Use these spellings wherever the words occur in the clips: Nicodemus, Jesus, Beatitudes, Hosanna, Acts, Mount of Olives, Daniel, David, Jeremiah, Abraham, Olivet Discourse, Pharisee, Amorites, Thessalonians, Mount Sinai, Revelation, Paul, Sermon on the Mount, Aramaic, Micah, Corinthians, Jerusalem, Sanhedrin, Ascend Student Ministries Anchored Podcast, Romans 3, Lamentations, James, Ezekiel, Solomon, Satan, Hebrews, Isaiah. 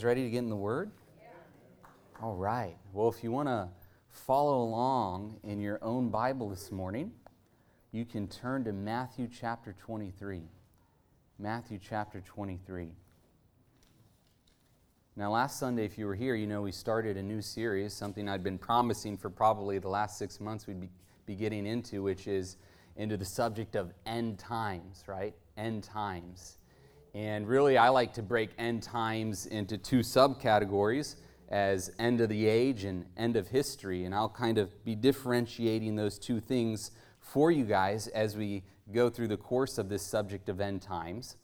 guys ready to get in the Word? Yeah. All right. Well, if you want to follow along in your own Bible this morning, you can turn to Matthew chapter 23. Matthew chapter 23. Now, last Sunday, if you were here, you know we started a new series, something I'd been promising for probably the last 6 months we'd be getting into, which is into the subject of end times, right? End times. And really, I like to break end times into two subcategories as end of the age and end of history. And I'll kind of be differentiating those two things for you guys as we go through the course of this subject of end times.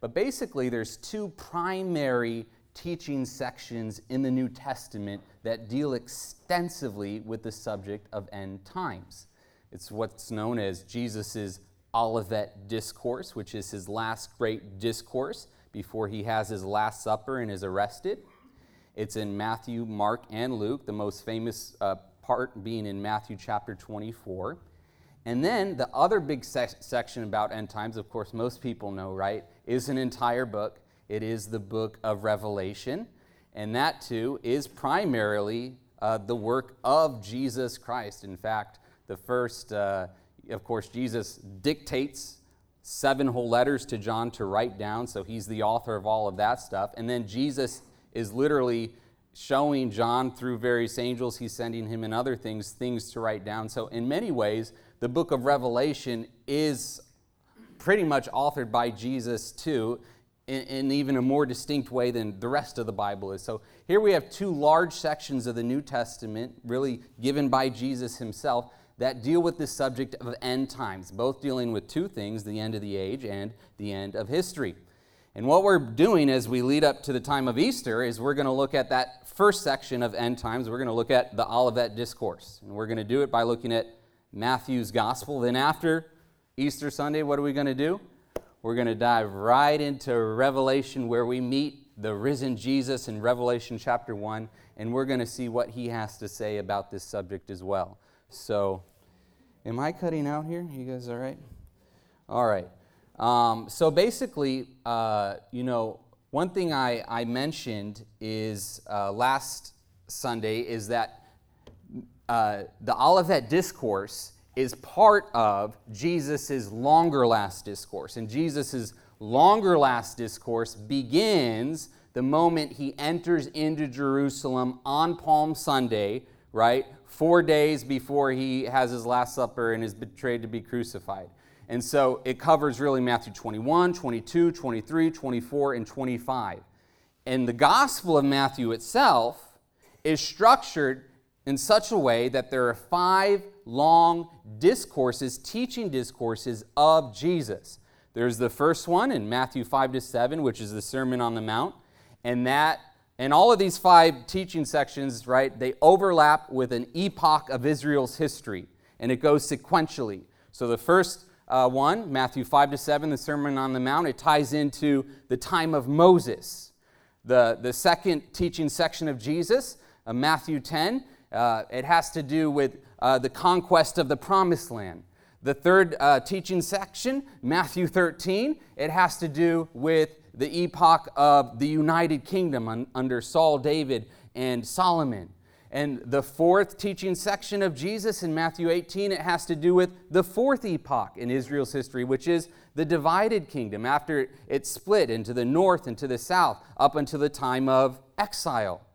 But basically, there's two primary teaching sections in the New Testament that deal extensively with the subject of end times. It's what's known as Jesus's Olivet Discourse, which is his last great discourse before he has his Last Supper and is arrested. It's in Matthew, Mark, and Luke, the most famous part being in Matthew chapter 24. And then the other big section about end times, of course, most people know, right, is an entire book. It is the book of Revelation, and that too is primarily the work of Jesus Christ. In fact, the first... Of course, Jesus dictates 7 whole letters to John to write down, so he's the author of all of that stuff. And then Jesus is literally showing John through various angels. He's sending him and other things to write down. So in many ways, the book of Revelation is pretty much authored by Jesus too, in even a more distinct way than the rest of the Bible is. So here we have two large sections of the New Testament, really given by Jesus himself, that deal with the subject of end times, both dealing with two things, the end of the age and the end of history. And what we're doing as we lead up to the time of Easter is we're going to look at that first section of end times. We're going to look at the Olivet Discourse. And we're going to do it by looking at Matthew's Gospel. Then after Easter Sunday, what are we going to do? We're going to dive right into Revelation, where we meet the risen Jesus in Revelation chapter 1. And we're going to see what he has to say about this subject as well. So... am I cutting out here? You guys all right? All right. So basically, one thing I mentioned is last Sunday is that the Olivet Discourse is part of Jesus' longer-last discourse. And Jesus' longer-last discourse begins the moment he enters into Jerusalem on Palm Sunday, right? 4 days before he has his Last Supper and is betrayed to be crucified. And so it covers really Matthew 21, 22, 23, 24, and 25. And the Gospel of Matthew itself is structured in such a way that there are 5 long discourses, teaching discourses of Jesus. There's the first one in Matthew 5-7, which is the Sermon on the Mount, and all of these 5 teaching sections, right, they overlap with an epoch of Israel's history, and it goes sequentially. So the first one, Matthew 5-7, the Sermon on the Mount, it ties into the time of Moses. The second teaching section of Jesus, Matthew 10, it has to do with the conquest of the Promised Land. The third teaching section, Matthew 13, it has to do with the epoch of the United Kingdom under Saul, David, and Solomon. And the fourth teaching section of Jesus in Matthew 18, it has to do with the fourth epoch in Israel's history, which is the divided kingdom, after it split into the north and to the south, up until the time of exile.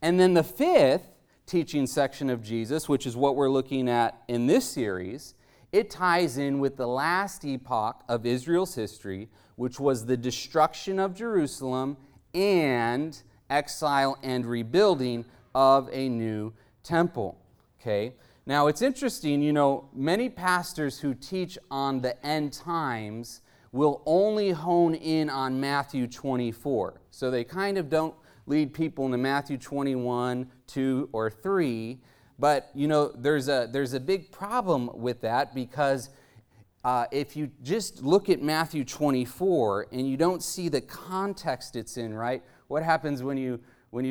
And then the fifth teaching section of Jesus, which is what we're looking at in this series, it ties in with the last epoch of Israel's history, which was the destruction of Jerusalem and exile and rebuilding of a new temple. Okay? Now, it's interesting, many pastors who teach on the end times will only hone in on Matthew 24. So they kind of don't lead people into Matthew 21, 2, or 3. But, there's a big problem with that, because if you just look at Matthew 24 and you don't see the context it's in, right? What happens when you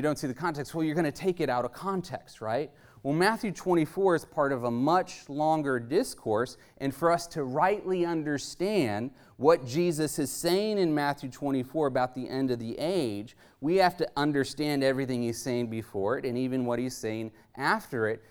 don't see the context? Well, you're going to take it out of context, right? Well, Matthew 24 is part of a much longer discourse, and for us to rightly understand what Jesus is saying in Matthew 24 about the end of the age, we have to understand everything he's saying before it and even what he's saying after it.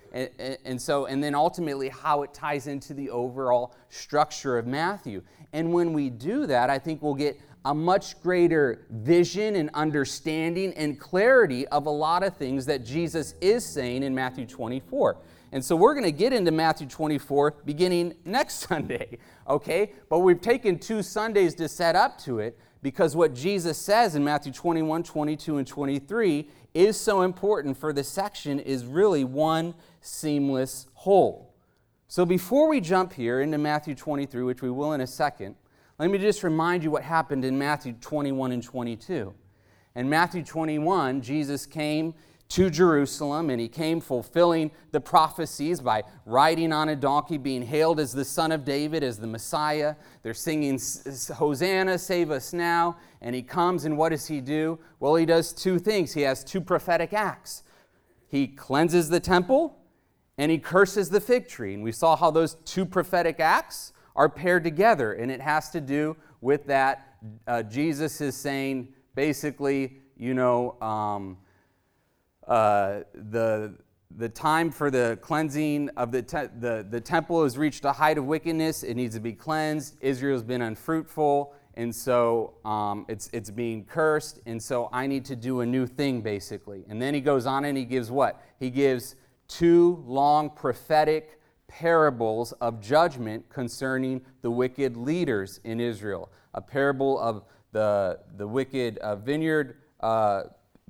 And then ultimately how it ties into the overall structure of Matthew. And when we do that, I think we'll get a much greater vision and understanding and clarity of a lot of things that Jesus is saying in Matthew 24. And so we're going to get into Matthew 24 beginning next Sunday, okay? But we've taken 2 Sundays to set up to it because what Jesus says in Matthew 21, 22, and 23 is so important for this section is really one seamless whole. So before we jump here into Matthew 23, which we will in a second, let me just remind you what happened in Matthew 21 and 22. In Matthew 21, Jesus came to Jerusalem, and he came fulfilling the prophecies by riding on a donkey, being hailed as the Son of David, as the Messiah. They're singing, Hosanna, save us now. And he comes, and what does he do? Well, he does 2 things. He has 2 prophetic acts. He cleanses the temple, and he curses the fig tree. And we saw how those 2 prophetic acts are paired together, and it has to do with that. Jesus is saying, basically, the time for the cleansing of the temple has reached a height of wickedness. It needs to be cleansed. Israel's been unfruitful, and so it's being cursed. And so I need to do a new thing, basically. And then he goes on and he gives what? He gives 2 long prophetic parables of judgment concerning the wicked leaders in Israel. A parable of the wicked vineyard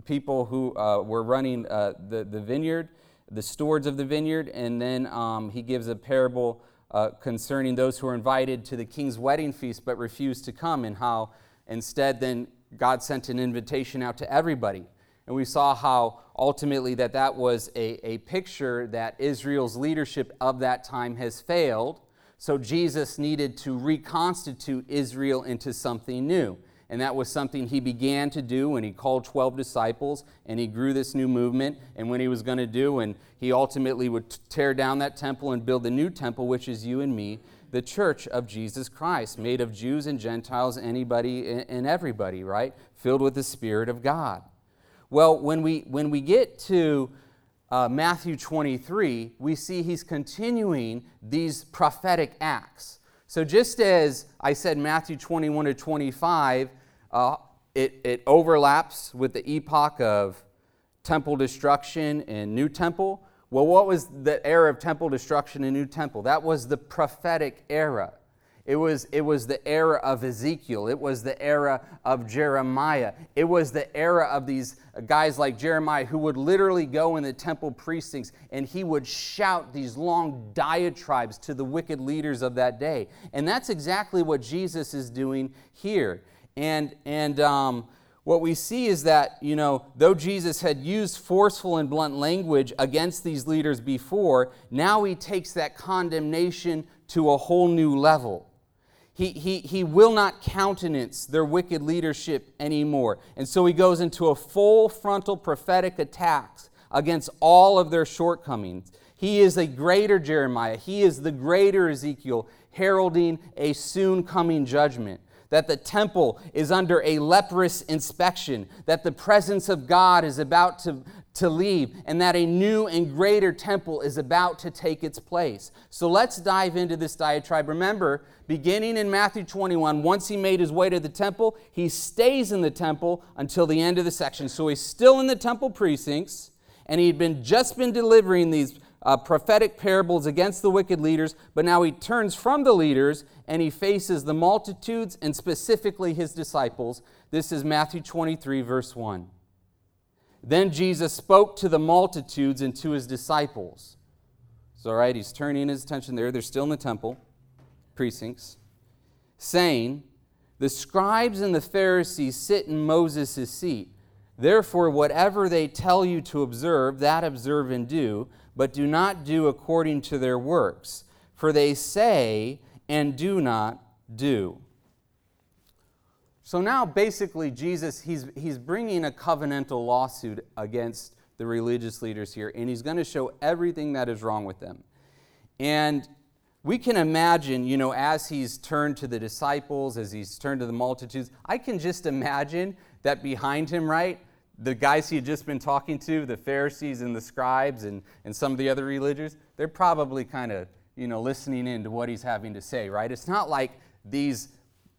people who were running the vineyard, the stewards of the vineyard, and then he gives a parable concerning those who are invited to the king's wedding feast but refuse to come, and how instead then God sent an invitation out to everybody. And we saw how ultimately that was a picture that Israel's leadership of that time has failed, so Jesus needed to reconstitute Israel into something new. And that was something he began to do when he called 12 disciples and he grew this new movement, and when he was going to do, and he ultimately would tear down that temple and build the new temple, which is you and me, the church of Jesus Christ, made of Jews and Gentiles, anybody and everybody, right? Filled with the Spirit of God. Well, when we get to Matthew 23, we see he's continuing these prophetic acts. So just as I said Matthew 21 to 25, it overlaps with the epoch of temple destruction and new temple. Well, what was the era of temple destruction and new temple? That was the prophetic era. It was the era of Ezekiel. It was the era of Jeremiah. It was the era of these guys like Jeremiah who would literally go in the temple precincts and he would shout these long diatribes to the wicked leaders of that day. And that's exactly what Jesus is doing here. And what we see is that, though Jesus had used forceful and blunt language against these leaders before, now he takes that condemnation to a whole new level. He will not countenance their wicked leadership anymore. And so he goes into a full frontal prophetic attack against all of their shortcomings. He is a greater Jeremiah. He is the greater Ezekiel, heralding a soon coming judgment. That the temple is under a leprous inspection, that the presence of God is about to leave, and that a new and greater temple is about to take its place. So let's dive into this diatribe. Remember, beginning in Matthew 21, once he made his way to the temple, he stays in the temple until the end of the section. So he's still in the temple precincts, and he'd just been delivering these prophetic parables against the wicked leaders, but now he turns from the leaders and he faces the multitudes and specifically his disciples. This is Matthew 23, verse 1. Then Jesus spoke to the multitudes and to his disciples. It's all right, he's turning his attention there. They're still in the temple precincts, saying, "The scribes and the Pharisees sit in Moses' seat. Therefore, whatever they tell you to observe, that observe and do, but do not do according to their works, for they say and do not do." So now basically Jesus, he's bringing a covenantal lawsuit against the religious leaders here, and he's going to show everything that is wrong with them. And we can imagine, you know, as he's turned to the disciples, as he's turned to the multitudes, I can just imagine that behind him, right, the guys he had just been talking to, the Pharisees and the scribes and some of the other religious, they're probably kind of, you know, listening in to what he's having to say, right? It's not like these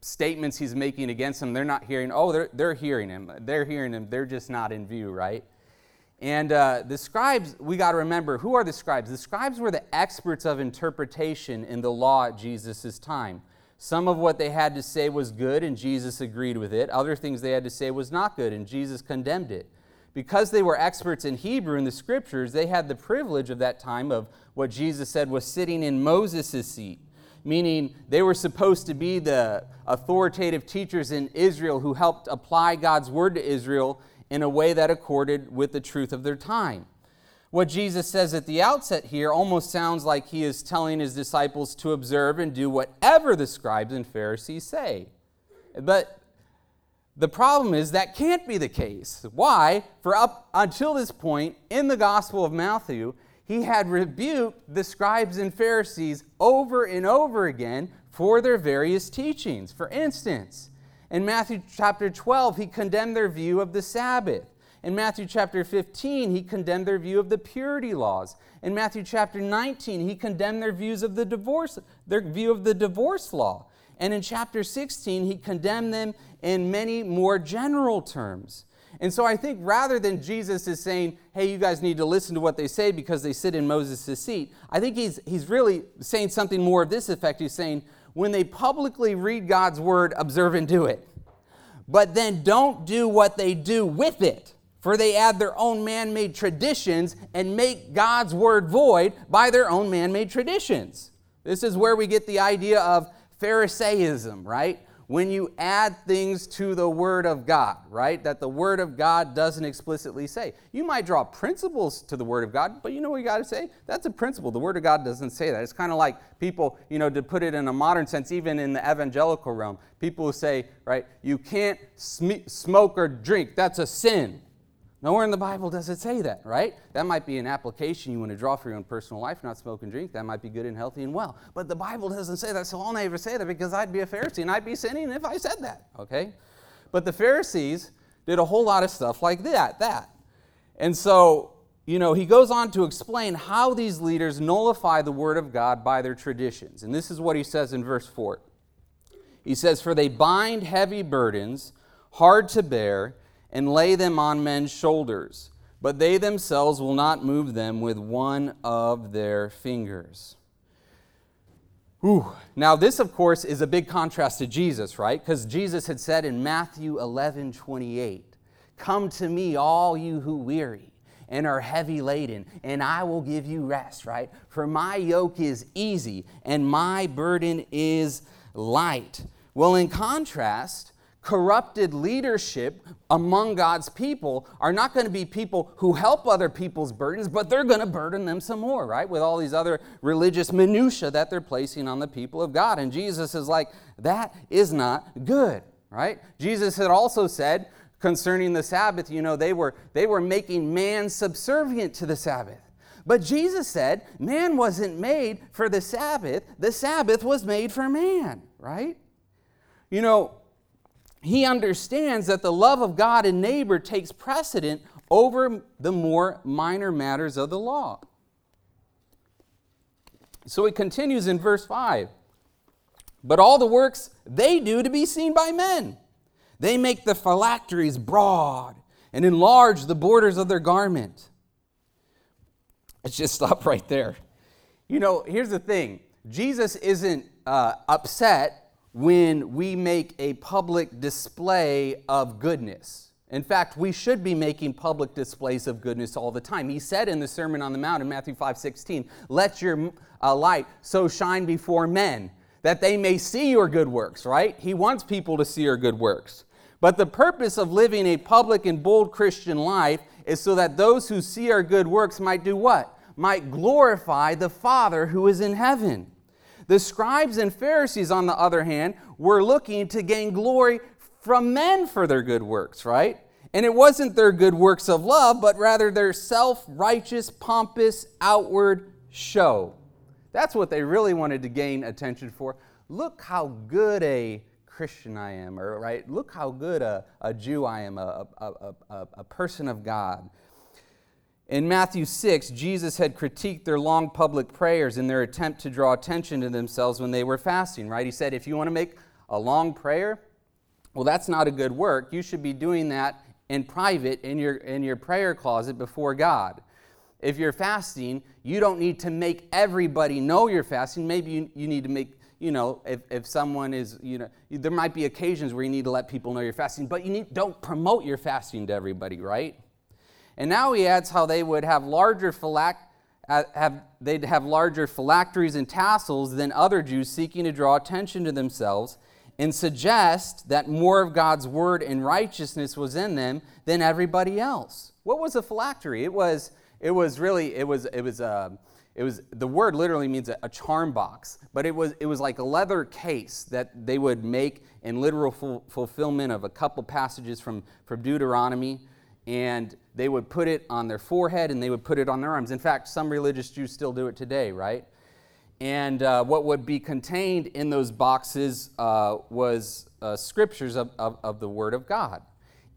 statements he's making against them, they're not hearing. Oh, they're hearing him. They're hearing him. They're just not in view, right? And the scribes, we got to remember, who are the scribes? The scribes were the experts of interpretation in the law at Jesus' time. Some of what they had to say was good, and Jesus agreed with it. Other things they had to say was not good, and Jesus condemned it. Because they were experts in Hebrew in the Scriptures, they had the privilege of that time of what Jesus said was sitting in Moses' seat, meaning they were supposed to be the authoritative teachers in Israel who helped apply God's word to Israel in a way that accorded with the truth of their time. What Jesus says at the outset here almost sounds like he is telling his disciples to observe and do whatever the scribes and Pharisees say. But the problem is that can't be the case. Why? For up until this point in the Gospel of Matthew, he had rebuked the scribes and Pharisees over and over again for their various teachings. For instance, in Matthew chapter 12, he condemned their view of the Sabbath. In Matthew chapter 15, he condemned their view of the purity laws. In Matthew chapter 19, he condemned their view of the divorce law. And in chapter 16, he condemned them in many more general terms. And so I think rather than Jesus is saying, hey, you guys need to listen to what they say because they sit in Moses' seat, I think he's really saying something more of this effect. He's saying, when they publicly read God's word, observe and do it. But then don't do what they do with it, for they add their own man-made traditions and make God's word void by their own man-made traditions. This is where we get the idea of Pharisaism, right? When you add things to the Word of God, right, that the Word of God doesn't explicitly say. You might draw principles to the Word of God, but you know what you got to say? That's a principle. The Word of God doesn't say that. It's kind of like people, you know, to put it in a modern sense, even in the evangelical realm, people who say, right, you can't smoke or drink. That's a sin. Nowhere in the Bible does it say that, right? That might be an application you want to draw for your own personal life, not smoke and drink. That might be good and healthy and well. But the Bible doesn't say that, so I'll never say that because I'd be a Pharisee and I'd be sinning if I said that, okay? But the Pharisees did a whole lot of stuff like that. And so, you know, he goes on to explain how these leaders nullify the Word of God by their traditions. And this is what he says in verse 4. He says, "For they bind heavy burdens, hard to bear, and lay them on men's shoulders, but they themselves will not move them with one of their fingers." Ooh. Now this, of course, is a big contrast to Jesus, right? Because Jesus had said in Matthew 11:28, "Come to me, all you who weary and are heavy laden, and I will give you rest," right? "For my yoke is easy, and my burden is light." Well, in contrast, corrupted leadership among God's people are not going to be people who help other people's burdens, but they're going to burden them some more, right? With all these other religious minutiae that they're placing on the people of God. And Jesus is like, that is not good, right? Jesus had also said concerning the Sabbath, you know, they were making man subservient to the Sabbath. But Jesus said, man wasn't made for the Sabbath was made for man, right? You know, he understands that the love of God and neighbor takes precedent over the more minor matters of the law. So it continues in verse 5. "But all the works they do to be seen by men. They make the phylacteries broad and enlarge the borders of their garment." Let's just stop right there. You know, here's the thing. Jesus isn't upset when we make a public display of goodness. In fact, we should be making public displays of goodness all the time. He said in the Sermon on the Mount in Matthew 5:16, "Let your light so shine before men, that they may see your good works," right? He wants people to see your good works. But the purpose of living a public and bold Christian life is so that those who see our good works might do what? Might glorify the Father who is in heaven. The scribes and Pharisees, on the other hand, were looking to gain glory from men for their good works, right? And it wasn't their good works of love, but rather their self-righteous, pompous, outward show. That's what they really wanted to gain attention for. Look how good a Christian I am, or right? Look how good a Jew I am, a person of God. In Matthew 6, Jesus had critiqued their long public prayers in their attempt to draw attention to themselves when they were fasting, right? He said, if you want to make a long prayer, well, that's not a good work. You should be doing that in private, in your prayer closet before God. If you're fasting, you don't need to make everybody know you're fasting. Maybe you need to make, if someone is, there might be occasions where you need to let people know you're fasting, but don't promote your fasting to everybody, right? And now he adds how they would have larger phylacteries and tassels than other Jews, seeking to draw attention to themselves, and suggest that more of God's word and righteousness was in them than everybody else. What was a phylactery? It was the word literally means a charm box, but it was like a leather case that they would make in literal fulfillment of a couple passages from Deuteronomy, and they would put it on their forehead and they would put it on their arms. In fact, some religious Jews still do it today, right? And what would be contained in those boxes was scriptures of the Word of God.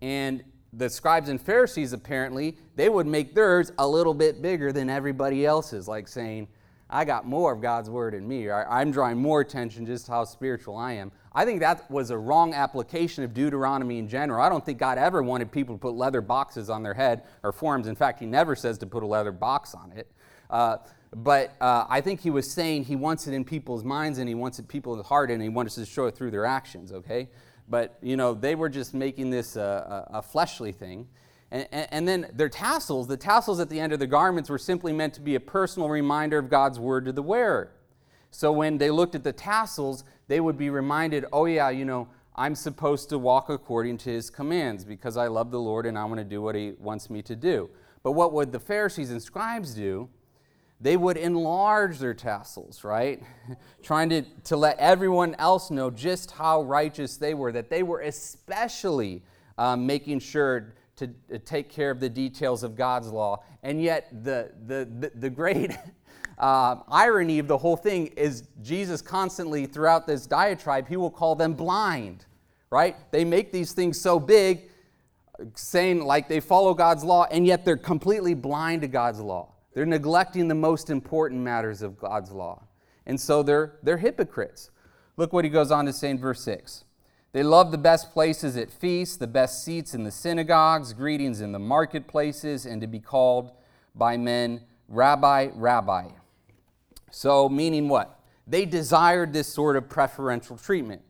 And the scribes and Pharisees, apparently, they would make theirs a little bit bigger than everybody else's, like saying, I got more of God's Word in me, or I'm drawing more attention just how spiritual I am. I think that was a wrong application of Deuteronomy in general. I don't think God ever wanted people to put leather boxes on their head or forearms. In fact, he never says to put a leather box on it. But I think he was saying he wants it in people's minds and he wants it people's heart and he wants to show it through their actions, okay? But, they were just making this a fleshly thing. And then their tassels, the tassels at the end of the garments were simply meant to be a personal reminder of God's word to the wearer. So when they looked at the tassels, they would be reminded, oh yeah, I'm supposed to walk according to his commands because I love the Lord and I want to do what he wants me to do. But what would the Pharisees and scribes do? They would enlarge their tassels, right? Trying to let everyone else know just how righteous they were, that they were especially making sure to take care of the details of God's law. And yet the great irony of the whole thing is Jesus constantly throughout this diatribe, he will call them blind, right? They make these things so big, saying like they follow God's law, and yet they're completely blind to God's law. They're neglecting the most important matters of God's law. And so they're hypocrites. Look what he goes on to say in verse 6. They love the best places at feasts, the best seats in the synagogues, greetings in the marketplaces, and to be called by men, Rabbi, Rabbi. So meaning what? They desired this sort of preferential treatment.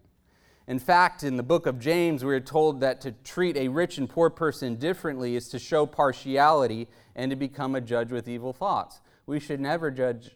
In fact, in the book of James, we are told that to treat a rich and poor person differently is to show partiality and to become a judge with evil thoughts. We should never judge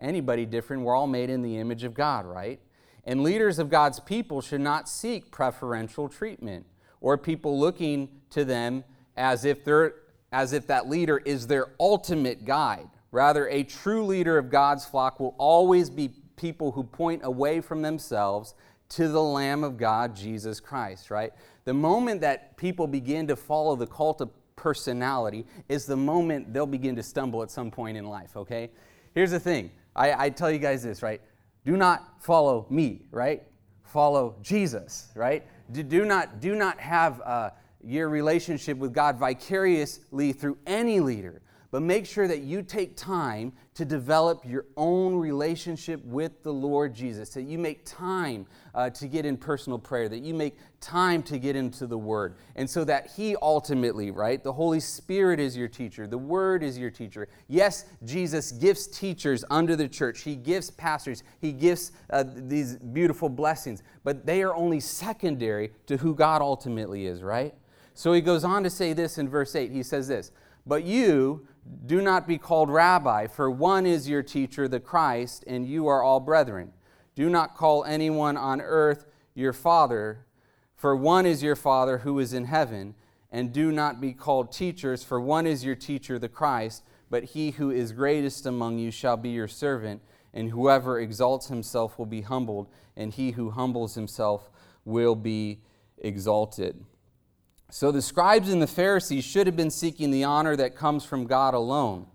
anybody different. We're all made in the image of God, right? And leaders of God's people should not seek preferential treatment or people looking to them as if that leader is their ultimate guide. Rather, a true leader of God's flock will always be people who point away from themselves to the Lamb of God, Jesus Christ, right? The moment that people begin to follow the cult of personality is the moment they'll begin to stumble at some point in life, okay? Here's the thing. I tell you guys this, right? Do not follow me, right? Follow Jesus, right? Do not have your relationship with God vicariously through any leader, but make sure that you take time to develop your own relationship with the Lord Jesus, that you make time to get in personal prayer, that you make time to get into the Word, and so that He ultimately, right, the Holy Spirit is your teacher, the Word is your teacher. Yes, Jesus gifts teachers under the church. He gifts pastors. He gifts these beautiful blessings, but they are only secondary to who God ultimately is, right? So he goes on to say this in verse 8. He says this, but you do not be called rabbi, for one is your teacher, the Christ, and you are all brethren. Do not call anyone on earth your father, for one is your Father who is in heaven. And do not be called teachers, for one is your teacher, the Christ, but he who is greatest among you shall be your servant, and whoever exalts himself will be humbled, and he who humbles himself will be exalted. So the scribes and the Pharisees should have been seeking the honor that comes from God alone.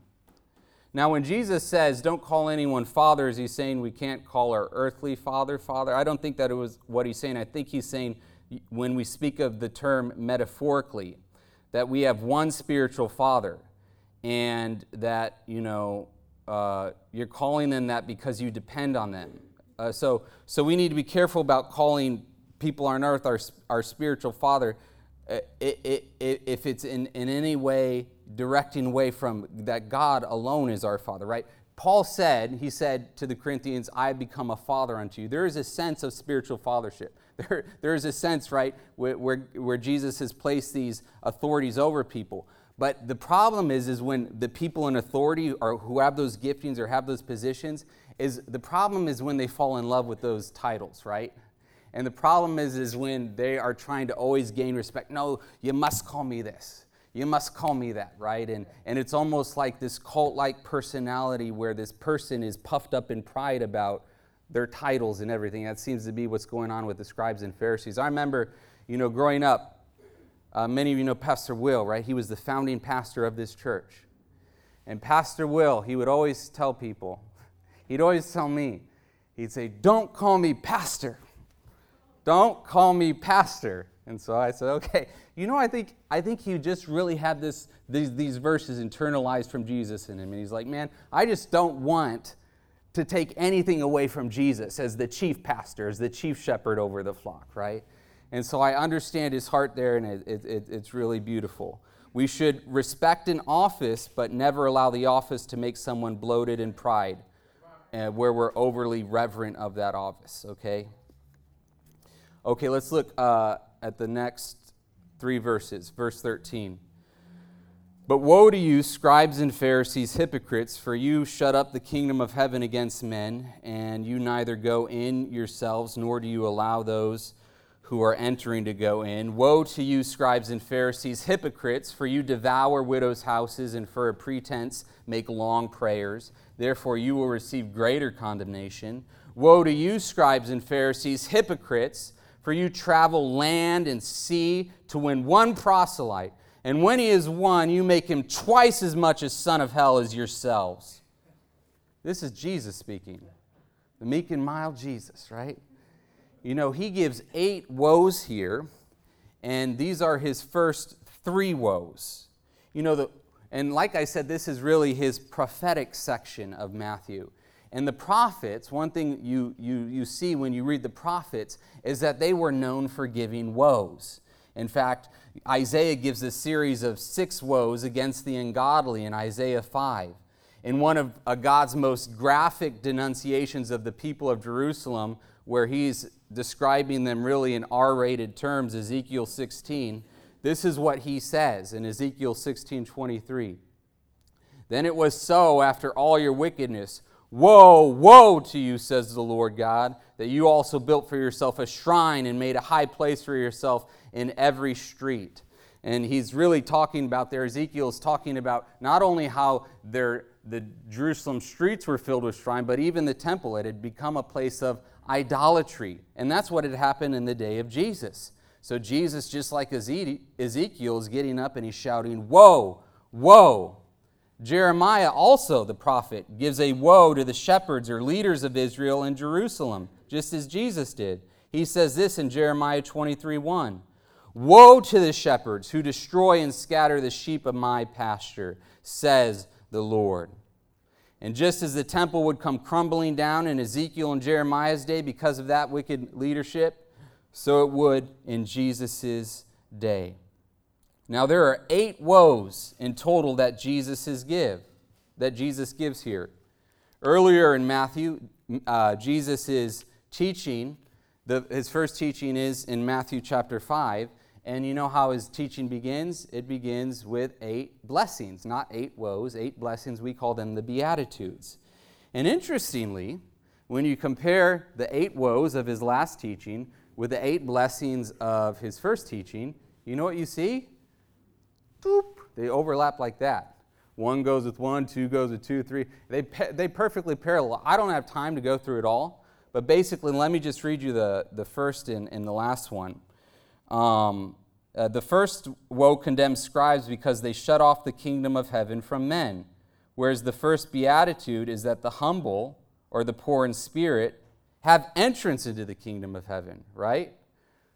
Now, when Jesus says, don't call anyone father, is he saying we can't call our earthly father? I don't think that it was what he's saying. I think he's saying when we speak of the term metaphorically, that we have one spiritual father and that, you're calling them that because you depend on them. So we need to be careful about calling people on earth our spiritual father if it's in any way directing away from that God alone is our Father, right? Paul said, he said to the Corinthians, I become a father unto you. There is a sense of spiritual fathership. There is a sense, right, where Jesus has placed these authorities over people. But the problem is when the people in authority or who have those giftings or have those positions, the problem is when they fall in love with those titles, right? And the problem is when they are trying to always gain respect. No, you must call me this. You must call me that, right? And it's almost like this cult-like personality where this person is puffed up in pride about their titles and everything. That seems to be what's going on with the scribes and Pharisees. I remember, growing up, many of you know Pastor Will, right? He was the founding pastor of this church. And Pastor Will, he would always tell people, he'd always tell me, he'd say, don't call me pastor. Don't call me pastor. And so I said, okay. I think he just really had these verses internalized from Jesus in him. And he's like, man, I just don't want to take anything away from Jesus as the chief pastor, as the chief shepherd over the flock, right? And so I understand his heart there, and it's really beautiful. We should respect an office, but never allow the office to make someone bloated in pride, where we're overly reverent of that office, okay? Okay, let's look at the next 3 verses. Verse 13. But woe to you, scribes and Pharisees, hypocrites, for you shut up the kingdom of heaven against men, and you neither go in yourselves, nor do you allow those who are entering to go in. Woe to you, scribes and Pharisees, hypocrites, for you devour widows' houses, and for a pretense make long prayers. Therefore you will receive greater condemnation. Woe to you, scribes and Pharisees, hypocrites, for you travel land and sea to win one proselyte, and when he is won, you make him twice as much a son of hell as yourselves. This is Jesus speaking, the meek and mild Jesus, right? He gives 8 woes here, and these are his first 3 woes. And like I said, this is really his prophetic section of Matthew. And the prophets, one thing you see when you read the prophets is that they were known for giving woes. In fact, Isaiah gives a series of 6 woes against the ungodly in Isaiah 5. In one of God's most graphic denunciations of the people of Jerusalem, where he's describing them really in R-rated terms, Ezekiel 16, this is what he says in Ezekiel 16:23. Then it was so after all your wickedness, woe, woe to you, says the Lord God, that you also built for yourself a shrine and made a high place for yourself in every street. And he's really talking about there, Ezekiel's talking about not only how the Jerusalem streets were filled with shrine, but even the temple. It had become a place of idolatry. And that's what had happened in the day of Jesus. So Jesus, just like Ezekiel, is getting up and he's shouting, woe, woe. Jeremiah also, the prophet, gives a woe to the shepherds or leaders of Israel in Jerusalem, just as Jesus did. He says this in Jeremiah 23:1, woe to the shepherds who destroy and scatter the sheep of my pasture, says the Lord. And just as the temple would come crumbling down in Ezekiel and Jeremiah's day because of that wicked leadership, so it would in Jesus' day. Now there are 8 woes in total that Jesus gives here. Earlier in Matthew, Jesus is teaching. His first teaching is in Matthew chapter 5, and you know how his teaching begins? It begins with 8 blessings, not 8 woes, 8 blessings. We call them the Beatitudes. And interestingly, when you compare the 8 woes of his last teaching with the 8 blessings of his first teaching, you know what you see? They overlap like that. One goes with one, two goes with two, three. They perfectly parallel. I don't have time to go through it all, but basically let me just read you the first and the last one. The first woe condemns scribes because they shut off the kingdom of heaven from men. whereas the first beatitude is that the humble, or the poor in spirit, have entrance into the kingdom of heaven, right?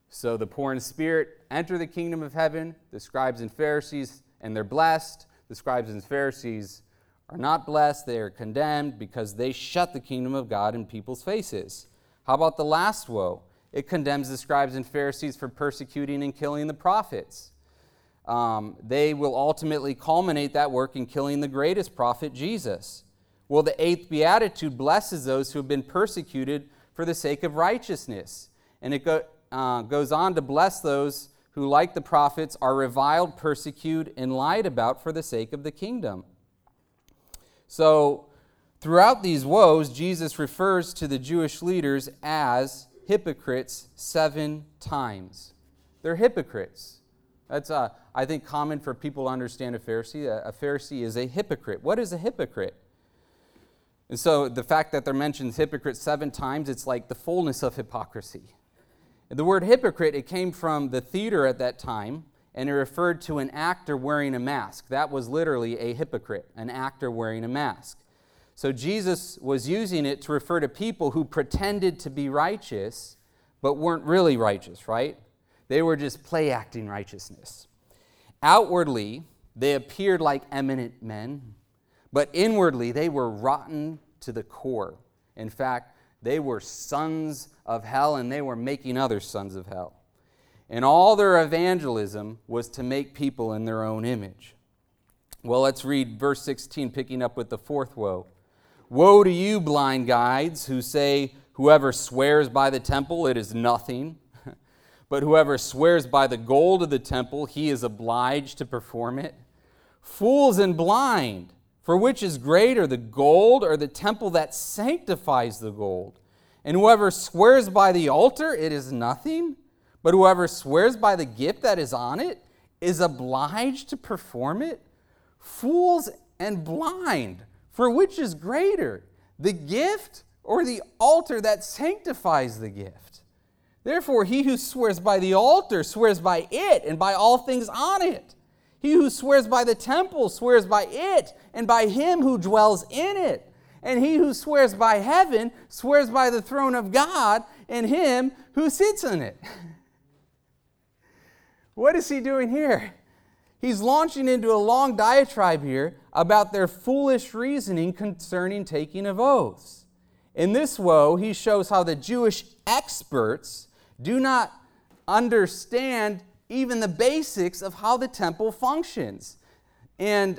So the poor in spirit enter the kingdom of heaven, the scribes and Pharisees, and they're blessed. The scribes and Pharisees are not blessed, they are condemned because they shut the kingdom of God in people's faces. How about the last woe? It condemns the scribes and Pharisees for persecuting and killing the prophets. They will ultimately culminate that work in killing the greatest prophet, Jesus. Well, the eighth beatitude blesses those who have been persecuted for the sake of righteousness. And it goes on to bless those who, like the prophets, are reviled, persecuted, and lied about for the sake of the kingdom. So, throughout these woes, Jesus refers to the Jewish leaders as hypocrites 7 times. They're hypocrites. That's, I think, common for people to understand a Pharisee. A Pharisee is a hypocrite. What is a hypocrite? And so the fact that they're mentioned hypocrite 7 times, it's like the fullness of hypocrisy. And the word hypocrite, it came from the theater at that time, and it referred to an actor wearing a mask. That was literally a hypocrite, an actor wearing a mask. So Jesus was using it to refer to people who pretended to be righteous, but weren't really righteous, right? They were just play-acting righteousness. Outwardly, they appeared like eminent men, but inwardly, they were rotten to the core. In fact, they were sons of hell, and they were making other sons of hell. And all their evangelism was to make people in their own image. Well, let's read verse 16, picking up with the fourth woe. Woe to you, blind guides, who say, whoever swears by the temple, it is nothing. But whoever swears by the gold of the temple, he is obliged to perform it. Fools and blind, for which is greater, the gold or the temple that sanctifies the gold? And whoever swears by the altar, it is nothing. But whoever swears by the gift that is on it is obliged to perform it. Fools and blind, for which is greater, the gift or the altar that sanctifies the gift? Therefore, he who swears by the altar swears by it and by all things on it. He who swears by the temple swears by it and by him who dwells in it. And he who swears by heaven swears by the throne of God and him who sits on it. What is he doing here? He's launching into a long diatribe here about their foolish reasoning concerning taking of oaths. In this woe, he shows how the Jewish experts do not understand even the basics of how the temple functions. And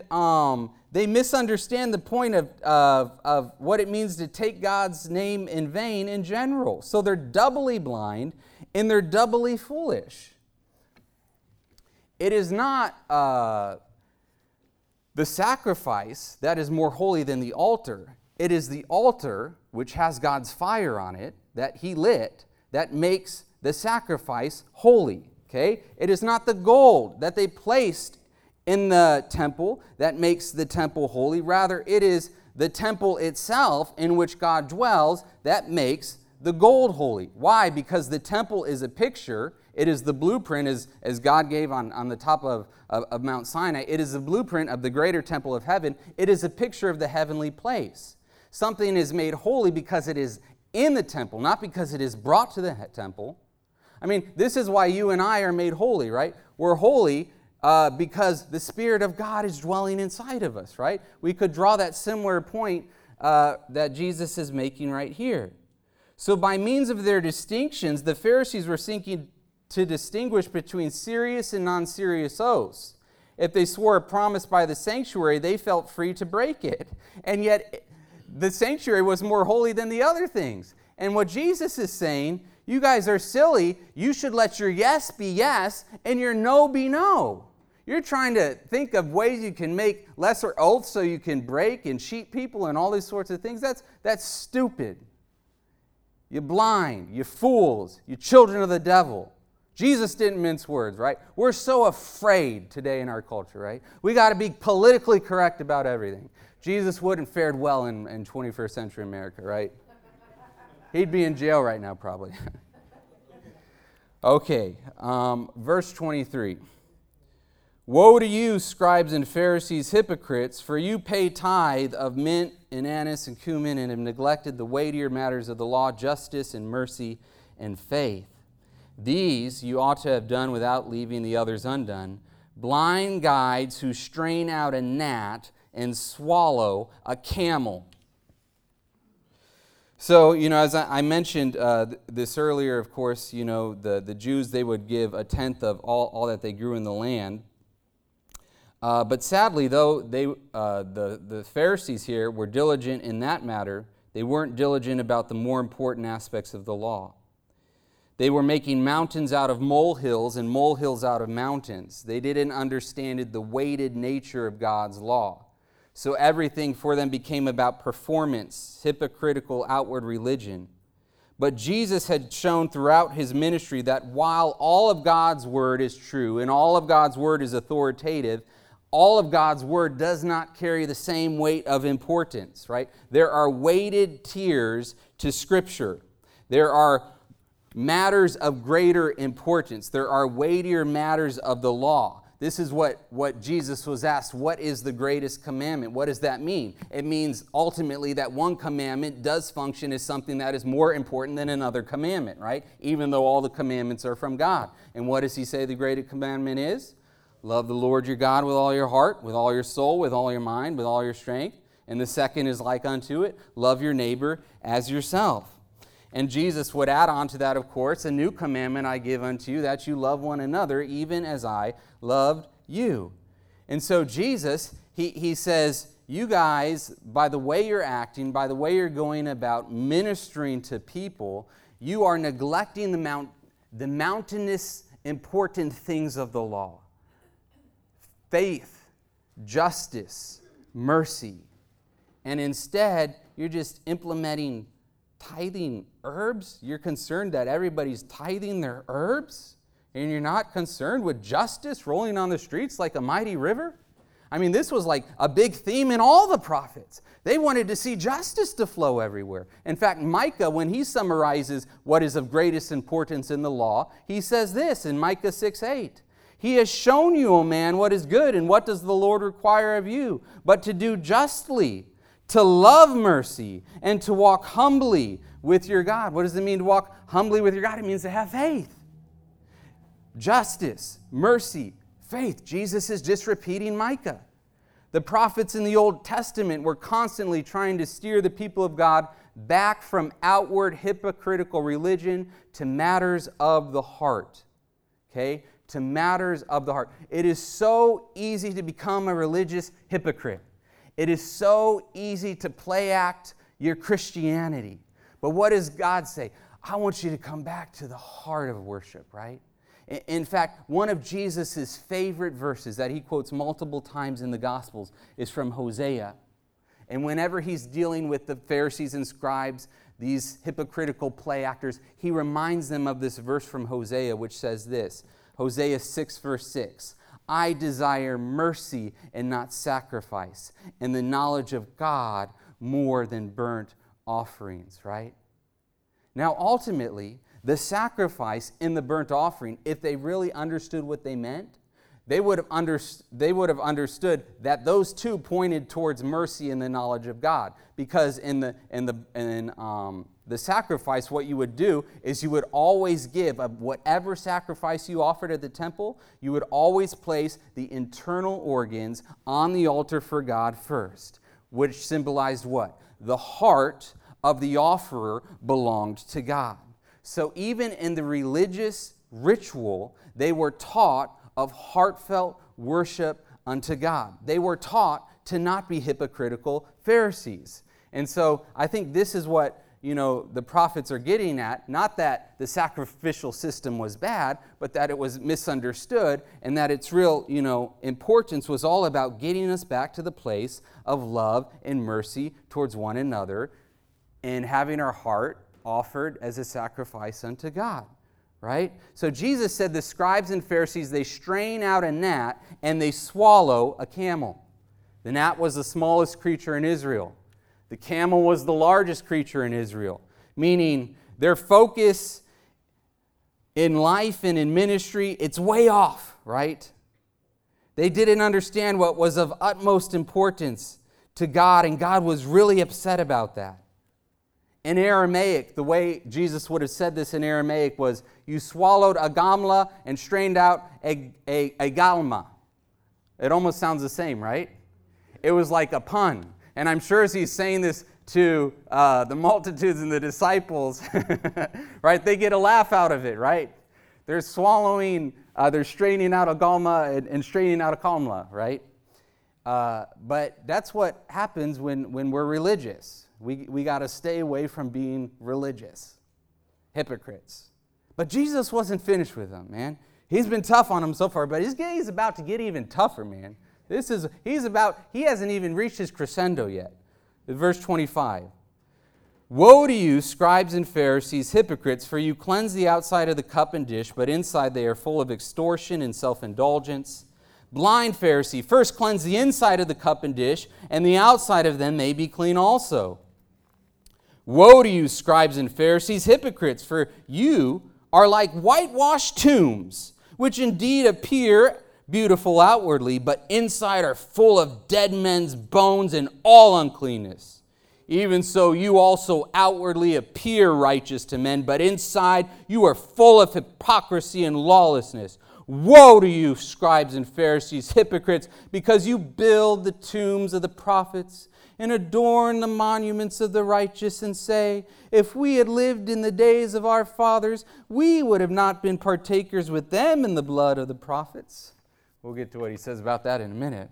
they misunderstand the point of what it means to take God's name in vain in general. So they're doubly blind and they're doubly foolish. It is not the sacrifice that is more holy than the altar. It is the altar, which has God's fire on it, that he lit, that makes the sacrifice holy. Okay? It is not the gold that they placed in the temple that makes the temple holy. Rather, it is the temple itself in which God dwells that makes the gold holy. Why? Because the temple is a picture. It is the blueprint, as God gave on the top of Mount Sinai. It is the blueprint of the greater temple of heaven. It is a picture of the heavenly place. Something is made holy because it is in the temple, not because it is brought to the temple. I mean, this is why you and I are made holy, right? We're holy because the Spirit of God is dwelling inside of us, right? We could draw that similar point that Jesus is making right here. So by means of their distinctions, the Pharisees were seeking to distinguish between serious and non-serious oaths. If they swore a promise by the sanctuary, they felt free to break it. And yet, the sanctuary was more holy than the other things. And what Jesus is saying, you guys are silly. You should let your yes be yes and your no be no. You're trying to think of ways you can make lesser oaths so you can break and cheat people and all these sorts of things. That's stupid. You blind, you fools, you children of the devil. Jesus didn't mince words, right? We're so afraid today in our culture, right? We got to be politically correct about everything. Jesus wouldn't fared well in 21st century America, right? He'd be in jail right now, probably. Okay, verse 23. Woe to you, scribes and Pharisees, hypocrites, for you pay tithe of mint and anise and cumin and have neglected the weightier matters of the law, justice and mercy and faith. These you ought to have done without leaving the others undone. Blind guides who strain out a gnat and swallow a camel. So, as I mentioned this earlier, of course, the Jews, they would give a tenth of all that they grew in the land. But sadly, though, the Pharisees here were diligent in that matter, they weren't diligent about the more important aspects of the law. They were making mountains out of molehills and molehills out of mountains. They didn't understand the weighted nature of God's law. So everything for them became about performance, hypocritical outward religion. But Jesus had shown throughout his ministry that while all of God's word is true and all of God's word is authoritative, all of God's word does not carry the same weight of importance, right? There are weighted tiers to Scripture. There are matters of greater importance. There are weightier matters of the law. This is what Jesus was asked, what is the greatest commandment? What does that mean? It means ultimately that one commandment does function as something that is more important than another commandment, right? Even though all the commandments are from God. And what does he say the greatest commandment is? Love the Lord your God with all your heart, with all your soul, with all your mind, with all your strength. And the second is like unto it, love your neighbor as yourself. And Jesus would add on to that, of course, a new commandment I give unto you, that you love one another, even as I loved you. And so Jesus, he says, you guys, by the way you're acting, by the way you're going about ministering to people, you are neglecting the mountainous, important things of the law. Faith, justice, mercy. And instead, you're just implementing tithing herbs? You're concerned that everybody's tithing their herbs? And you're not concerned with justice rolling on the streets like a mighty river? I mean, this was like a big theme in all the prophets. They wanted to see justice to flow everywhere. In fact, Micah, when he summarizes what is of greatest importance in the law, he says this in Micah 6:8. He has shown you, O man, what is good, and what does the Lord require of you, but to do justly, to love mercy, and to walk humbly with your God. What does it mean to walk humbly with your God? It means to have faith. Justice, mercy, faith. Jesus is just repeating Micah. The prophets in the Old Testament were constantly trying to steer the people of God back from outward hypocritical religion to matters of the heart. Okay? To matters of the heart. It is so easy to become a religious hypocrite. It is so easy to play act your Christianity. But what does God say? I want you to come back to the heart of worship, right? In fact, one of Jesus' favorite verses that he quotes multiple times in the Gospels is from Hosea. And whenever he's dealing with the Pharisees and scribes, these hypocritical play actors, he reminds them of this verse from Hosea, which says this, Hosea 6, verse 6. I desire mercy and not sacrifice, and the knowledge of God more than burnt offerings, right? Now, ultimately, the sacrifice and the burnt offering, if they really understood what they meant, they would have understood that those two pointed towards mercy and the knowledge of God. Because in the sacrifice, what you would do is you would always give of whatever sacrifice you offered at the temple, you would always place the internal organs on the altar for God first, which symbolized what? The heart of the offerer belonged to God. So even in the religious ritual, they were taught of heartfelt worship unto God. They were taught to not be hypocritical Pharisees. And so I think this is what the prophets are getting at, not that the sacrificial system was bad, but that it was misunderstood and that its real, importance was all about getting us back to the place of love and mercy towards one another and having our heart offered as a sacrifice unto God, right? So Jesus said the scribes and Pharisees, they strain out a gnat and they swallow a camel. The gnat was the smallest creature in Israel. The camel was the largest creature in Israel, meaning their focus in life and in ministry, it's way off, right? They didn't understand what was of utmost importance to God, and God was really upset about that. In Aramaic, the way Jesus would have said this in Aramaic was, you swallowed a gamla and strained out a galma. It almost sounds the same, right? It was like a pun. And I'm sure as he's saying this to the multitudes and the disciples, right, they get a laugh out of it, right? They're swallowing, they're straining out a galma and straining out a kalma, right? But that's what happens when we're religious. We got to stay away from being religious. Hypocrites. But Jesus wasn't finished with them, man. He's been tough on them so far, but he's about to get even tougher, man. He hasn't even reached his crescendo yet. Verse 25. Woe to you, scribes and Pharisees, hypocrites, for you cleanse the outside of the cup and dish, but inside they are full of extortion and self-indulgence. Blind Pharisee, first cleanse the inside of the cup and dish, and the outside of them may be clean also. Woe to you, scribes and Pharisees, hypocrites, for you are like whitewashed tombs, which indeed appear beautiful outwardly, but inside are full of dead men's bones and all uncleanness. Even so, you also outwardly appear righteous to men, but inside you are full of hypocrisy and lawlessness. Woe to you, scribes and Pharisees, hypocrites, because you build the tombs of the prophets and adorn the monuments of the righteous and say, if we had lived in the days of our fathers, we would have not been partakers with them in the blood of the prophets. We'll get to what he says about that in a minute.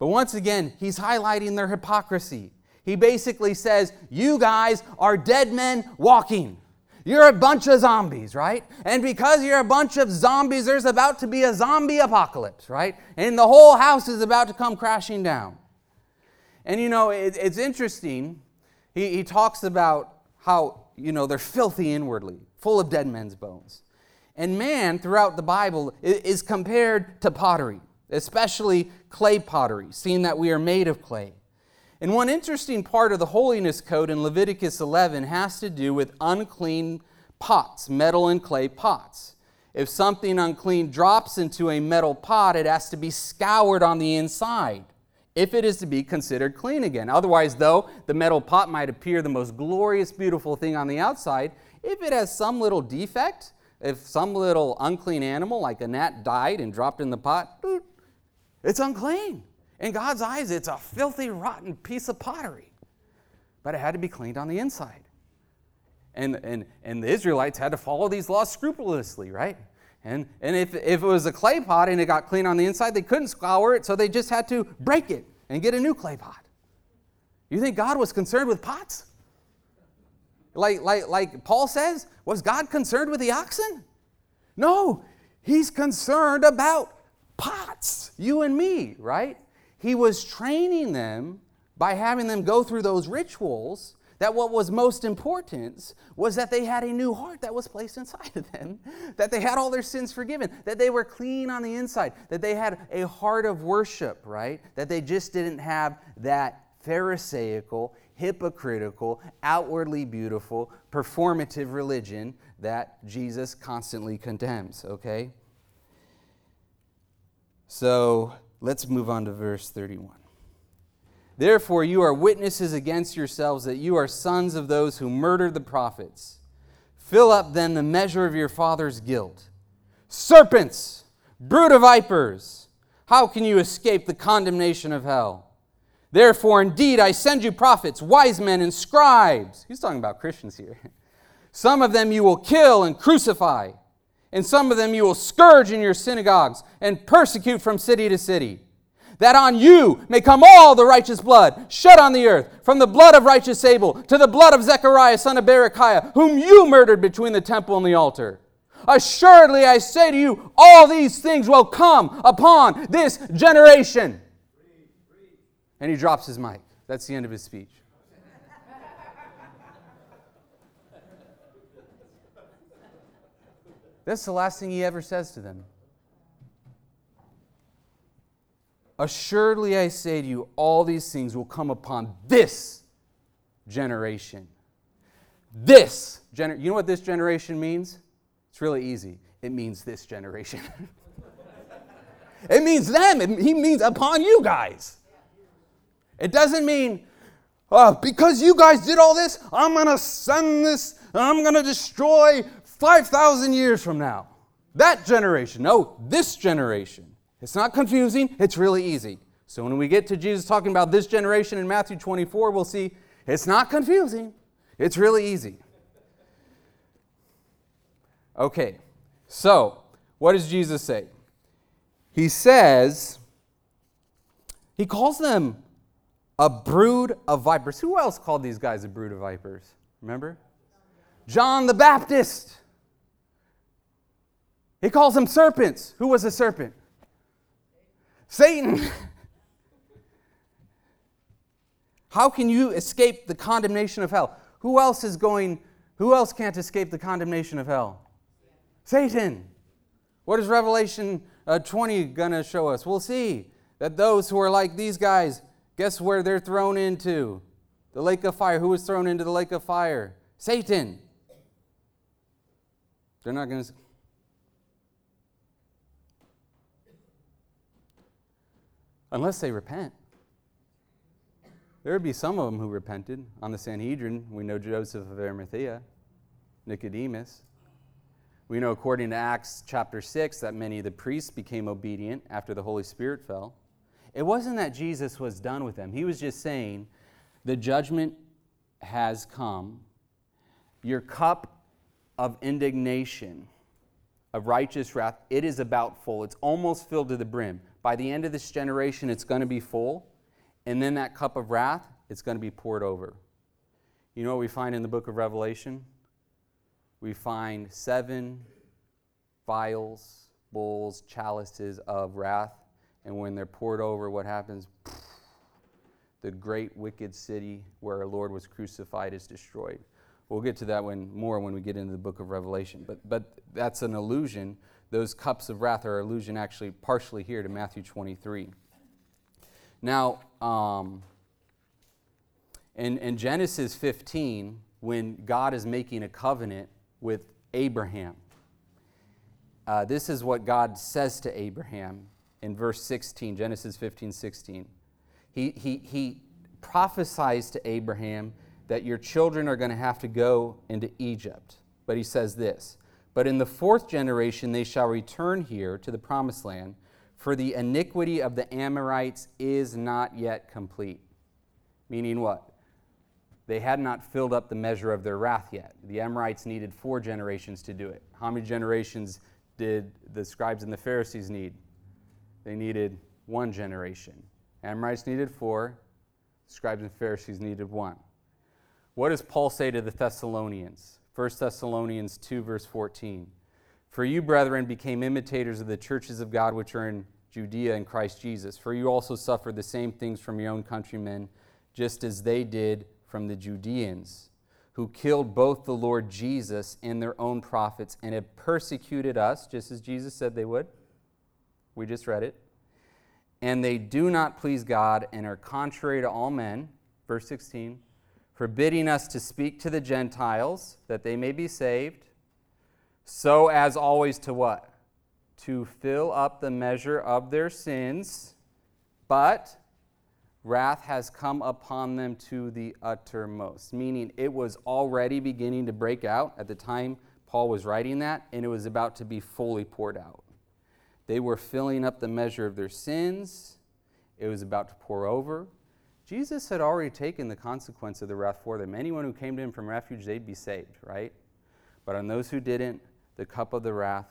But once again, he's highlighting their hypocrisy. He basically says, you guys are dead men walking. You're a bunch of zombies, right? And because you're a bunch of zombies, there's about to be a zombie apocalypse, right? And the whole house is about to come crashing down. And, you know, it's interesting. He talks about how, you know, they're filthy inwardly, full of dead men's bones. And man, throughout the Bible, is compared to pottery, especially clay pottery, seeing that we are made of clay. And one interesting part of the holiness code in Leviticus 11 has to do with unclean pots, metal and clay pots. If something unclean drops into a metal pot, it has to be scoured on the inside if it is to be considered clean again. Otherwise, though, the metal pot might appear the most glorious, beautiful thing on the outside. If it has some little defect, if some little unclean animal like a gnat died and dropped in the pot, it's unclean. In God's eyes, it's a filthy, rotten piece of pottery. But it had to be cleaned on the inside. And the Israelites had to follow these laws scrupulously, right? And if it was a clay pot and it got clean on the inside, they couldn't scour it, so they just had to break it and get a new clay pot. You think God was concerned with pots? Like Paul says, was God concerned with the oxen? No, he's concerned about pots, you and me, right? He was training them by having them go through those rituals that what was most important was that they had a new heart that was placed inside of them, that they had all their sins forgiven, that they were clean on the inside, that they had a heart of worship, right? That they just didn't have that Pharisaical, hypocritical, outwardly beautiful, performative religion that Jesus constantly condemns, okay? So let's move on to verse 31. Therefore, you are witnesses against yourselves that you are sons of those who murdered the prophets. Fill up then the measure of your father's guilt. Serpents, brood of vipers, how can you escape the condemnation of hell? Therefore, indeed, I send you prophets, wise men, and scribes. He's talking about Christians here. Some of them you will kill and crucify. And some of them you will scourge in your synagogues and persecute from city to city, that on you may come all the righteous blood shed on the earth, from the blood of righteous Abel to the blood of Zechariah, son of Berechiah, whom you murdered between the temple and the altar. Assuredly, I say to you, all these things will come upon this generation. And he drops his mic. That's the end of his speech. That's the last thing he ever says to them. Assuredly, I say to you, all these things will come upon this generation. You know what this generation means? It's really easy. It means this generation. It means them. He means upon you guys. It doesn't mean, because you guys did all this, I'm going to send this, I'm going to destroy 5,000 years from now. That generation. No, this generation. It's not confusing. It's really easy. So when we get to Jesus talking about this generation in Matthew 24, we'll see it's not confusing. It's really easy. Okay, so what does Jesus say? He says, he calls them a brood of vipers. Who else called these guys a brood of vipers? Remember? John the Baptist. He calls them serpents. Who was a serpent? Satan. How can you escape the condemnation of hell? Who else can't escape the condemnation of hell? Satan. What is Revelation 20 going to show us? We'll see that those who are like these guys, guess where they're thrown into? The lake of fire. Who was thrown into the lake of fire? Satan. They're not going to... Unless they repent. There would be some of them who repented. On the Sanhedrin, we know Joseph of Arimathea, Nicodemus. We know according to Acts chapter 6 that many of the priests became obedient after the Holy Spirit fell. It wasn't that Jesus was done with them. He was just saying, the judgment has come. Your cup of indignation, of righteous wrath, it is about full. It's almost filled to the brim. By the end of this generation, it's going to be full. And then that cup of wrath, it's going to be poured over. You know what we find in the book of Revelation? We find 7 vials, bowls, chalices of wrath. And when they're poured over, what happens? The great wicked city where our Lord was crucified is destroyed. We'll get to that when we get into the book of Revelation. But that's an allusion. Those cups of wrath are an allusion actually partially here to Matthew 23. Now, in Genesis 15, when God is making a covenant with Abraham, this is what God says to Abraham in verse 16, Genesis 15:16. He prophesies to Abraham that your children are going to have to go into Egypt. But he says this, but in the 4th generation they shall return here to the promised land, for the iniquity of the Amorites is not yet complete. Meaning what? They had not filled up the measure of their wrath yet. The Amorites needed 4 generations to do it. How many generations did the scribes and the Pharisees need? They needed 1 generation. Amorites needed 4. Scribes and Pharisees needed 1. What does Paul say to the Thessalonians? 1 Thessalonians 2, verse 14. For you, brethren, became imitators of the churches of God which are in Judea in Christ Jesus. For you also suffered the same things from your own countrymen, just as they did from the Judeans, who killed both the Lord Jesus and their own prophets, and have persecuted us, just as Jesus said they would. We just read it. And they do not please God and are contrary to all men, verse 16, forbidding us to speak to the Gentiles, that they may be saved. So as always to what? To fill up the measure of their sins, but wrath has come upon them to the uttermost. Meaning it was already beginning to break out at the time Paul was writing that, and it was about to be fully poured out. They were filling up the measure of their sins. It was about to pour over. Jesus had already taken the consequence of the wrath for them. Anyone who came to him from refuge, they'd be saved, right? But on those who didn't, the cup of the wrath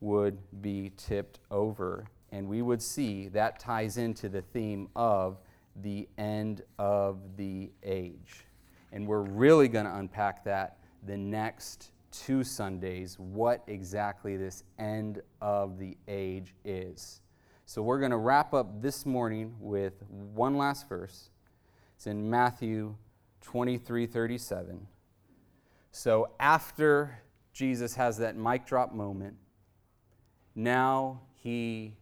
would be tipped over. And we would see that ties into the theme of the end of the age. And we're really going to unpack that the next 2 Sundays, what exactly this end of the age is. So we're going to wrap up this morning with one last verse. It's in Matthew 23:37. So after Jesus has that mic drop moment, now he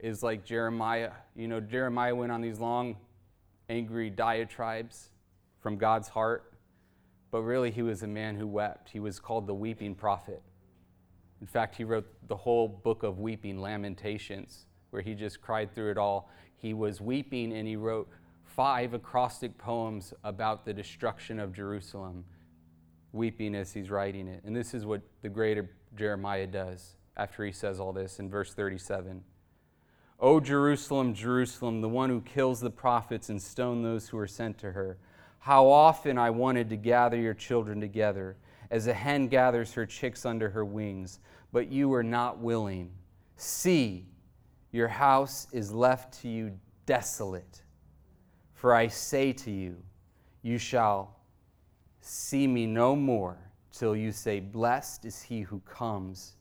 is like Jeremiah. You know, Jeremiah went on these long, angry diatribes from God's heart, but really he was a man who wept. He was called the weeping prophet. In fact, he wrote the whole book of weeping, Lamentations, where he just cried through it all. He was weeping, and he wrote 5 acrostic poems about the destruction of Jerusalem, weeping as he's writing it. And this is what the greater Jeremiah does after he says all this in verse 37. O Jerusalem, Jerusalem, the one who kills the prophets and stones those who are sent to her. How often I wanted to gather your children together, as a hen gathers her chicks under her wings, but you were not willing. See, your house is left to you desolate. For I say to you, you shall see me no more till you say, blessed is he who comes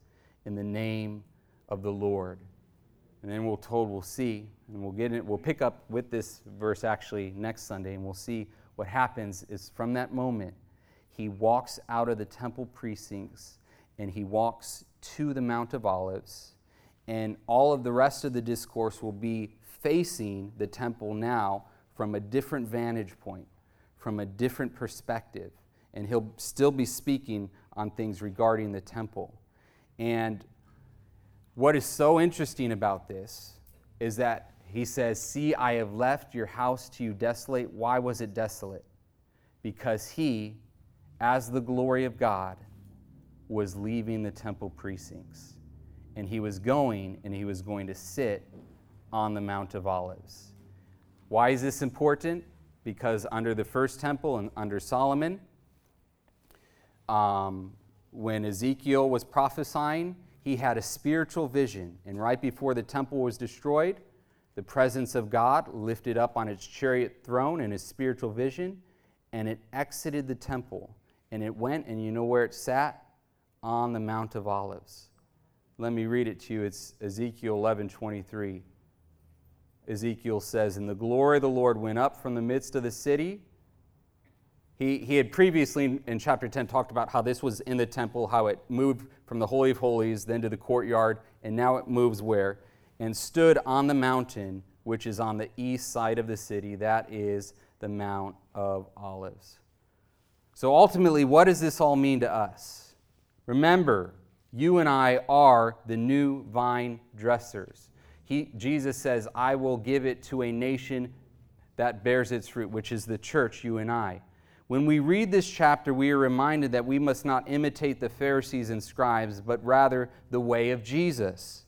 in the name of the Lord. And then we're told we'll see, and we'll pick up with this verse actually next Sunday, and we'll see what happens is from that moment, he walks out of the temple precincts and he walks to the Mount of Olives, and all of the rest of the discourse will be facing the temple now from a different vantage point, from a different perspective, and he'll still be speaking on things regarding the temple. And what is so interesting about this is that he says, see, I have left your house to you desolate. Why was it desolate? Because he, as the glory of God, was leaving the temple precincts. And he was going, to sit on the Mount of Olives. Why is this important? Because under the first temple and under Solomon, when Ezekiel was prophesying, he had a spiritual vision. And right before the temple was destroyed, the presence of God lifted up on its chariot throne in his spiritual vision, and it exited the temple. And it went, and you know where it sat? On the Mount of Olives. Let me read it to you. It's Ezekiel 11:23. Ezekiel says, and the glory of the Lord went up from the midst of the city. He had previously in chapter 10 talked about how this was in the temple, how it moved from the Holy of Holies, then to the courtyard, and now it moves where? And stood on the mountain, which is on the east side of the city. That is the Mount of Olives. So ultimately, what does this all mean to us? Remember, you and I are the new vine dressers. Jesus says, I will give it to a nation that bears its fruit, which is the church, you and I. When we read this chapter, we are reminded that we must not imitate the Pharisees and scribes, but rather the way of Jesus.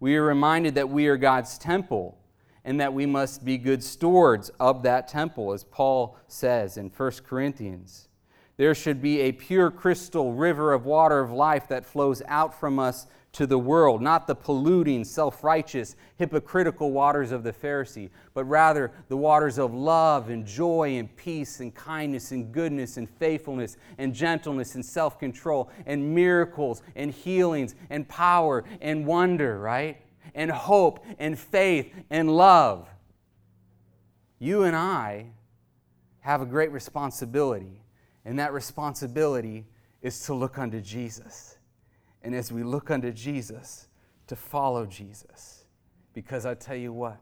We are reminded that we are God's temple and that we must be good stewards of that temple, as Paul says in 1 Corinthians. There should be a pure crystal river of water of life that flows out from us to the world, not the polluting, self-righteous, hypocritical waters of the Pharisee, but rather the waters of love and joy and peace and kindness and goodness and faithfulness and gentleness and self-control and miracles and healings and power and wonder, right? And hope and faith and love. You and I have a great responsibility, and that responsibility is to look unto Jesus. And as we look unto Jesus, to follow Jesus. Because I tell you what,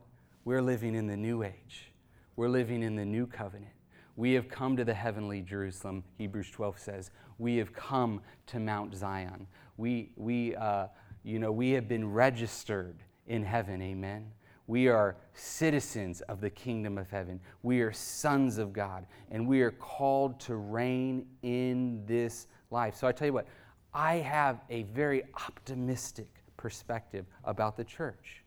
we're living in the new age. We're living in the new covenant. We have come to the heavenly Jerusalem, Hebrews 12 says. We have come to Mount Zion. We have been registered in heaven, amen? We are citizens of the kingdom of heaven. We are sons of God. And we are called to reign in this life. So I tell you what, I have a very optimistic perspective about the church,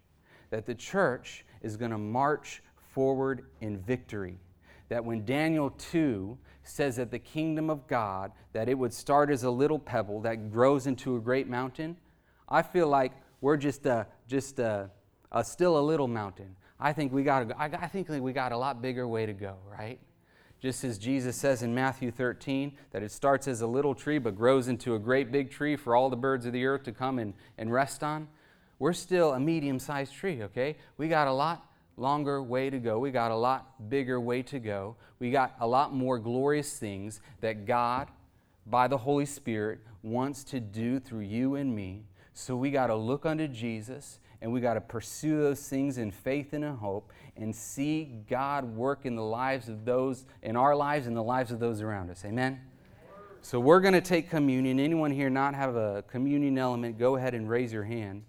that the church is going to march forward in victory, that when Daniel 2 says that the kingdom of God, that it would start as a little pebble that grows into a great mountain, I feel like we're still a little mountain. I think we got a lot bigger way to go, right? Just as Jesus says in Matthew 13, that it starts as a little tree but grows into a great big tree for all the birds of the earth to come and rest on. We're still a medium-sized tree, okay? We got a lot longer way to go. We got a lot bigger way to go. We got a lot more glorious things that God, by the Holy Spirit, wants to do through you and me. So we got to look unto Jesus, and we got to pursue those things in faith and in hope, and see God work in the lives of those, in our lives and the lives of those around us. Amen? So we're going to take communion. Anyone here not have a communion element, go ahead and raise your hand.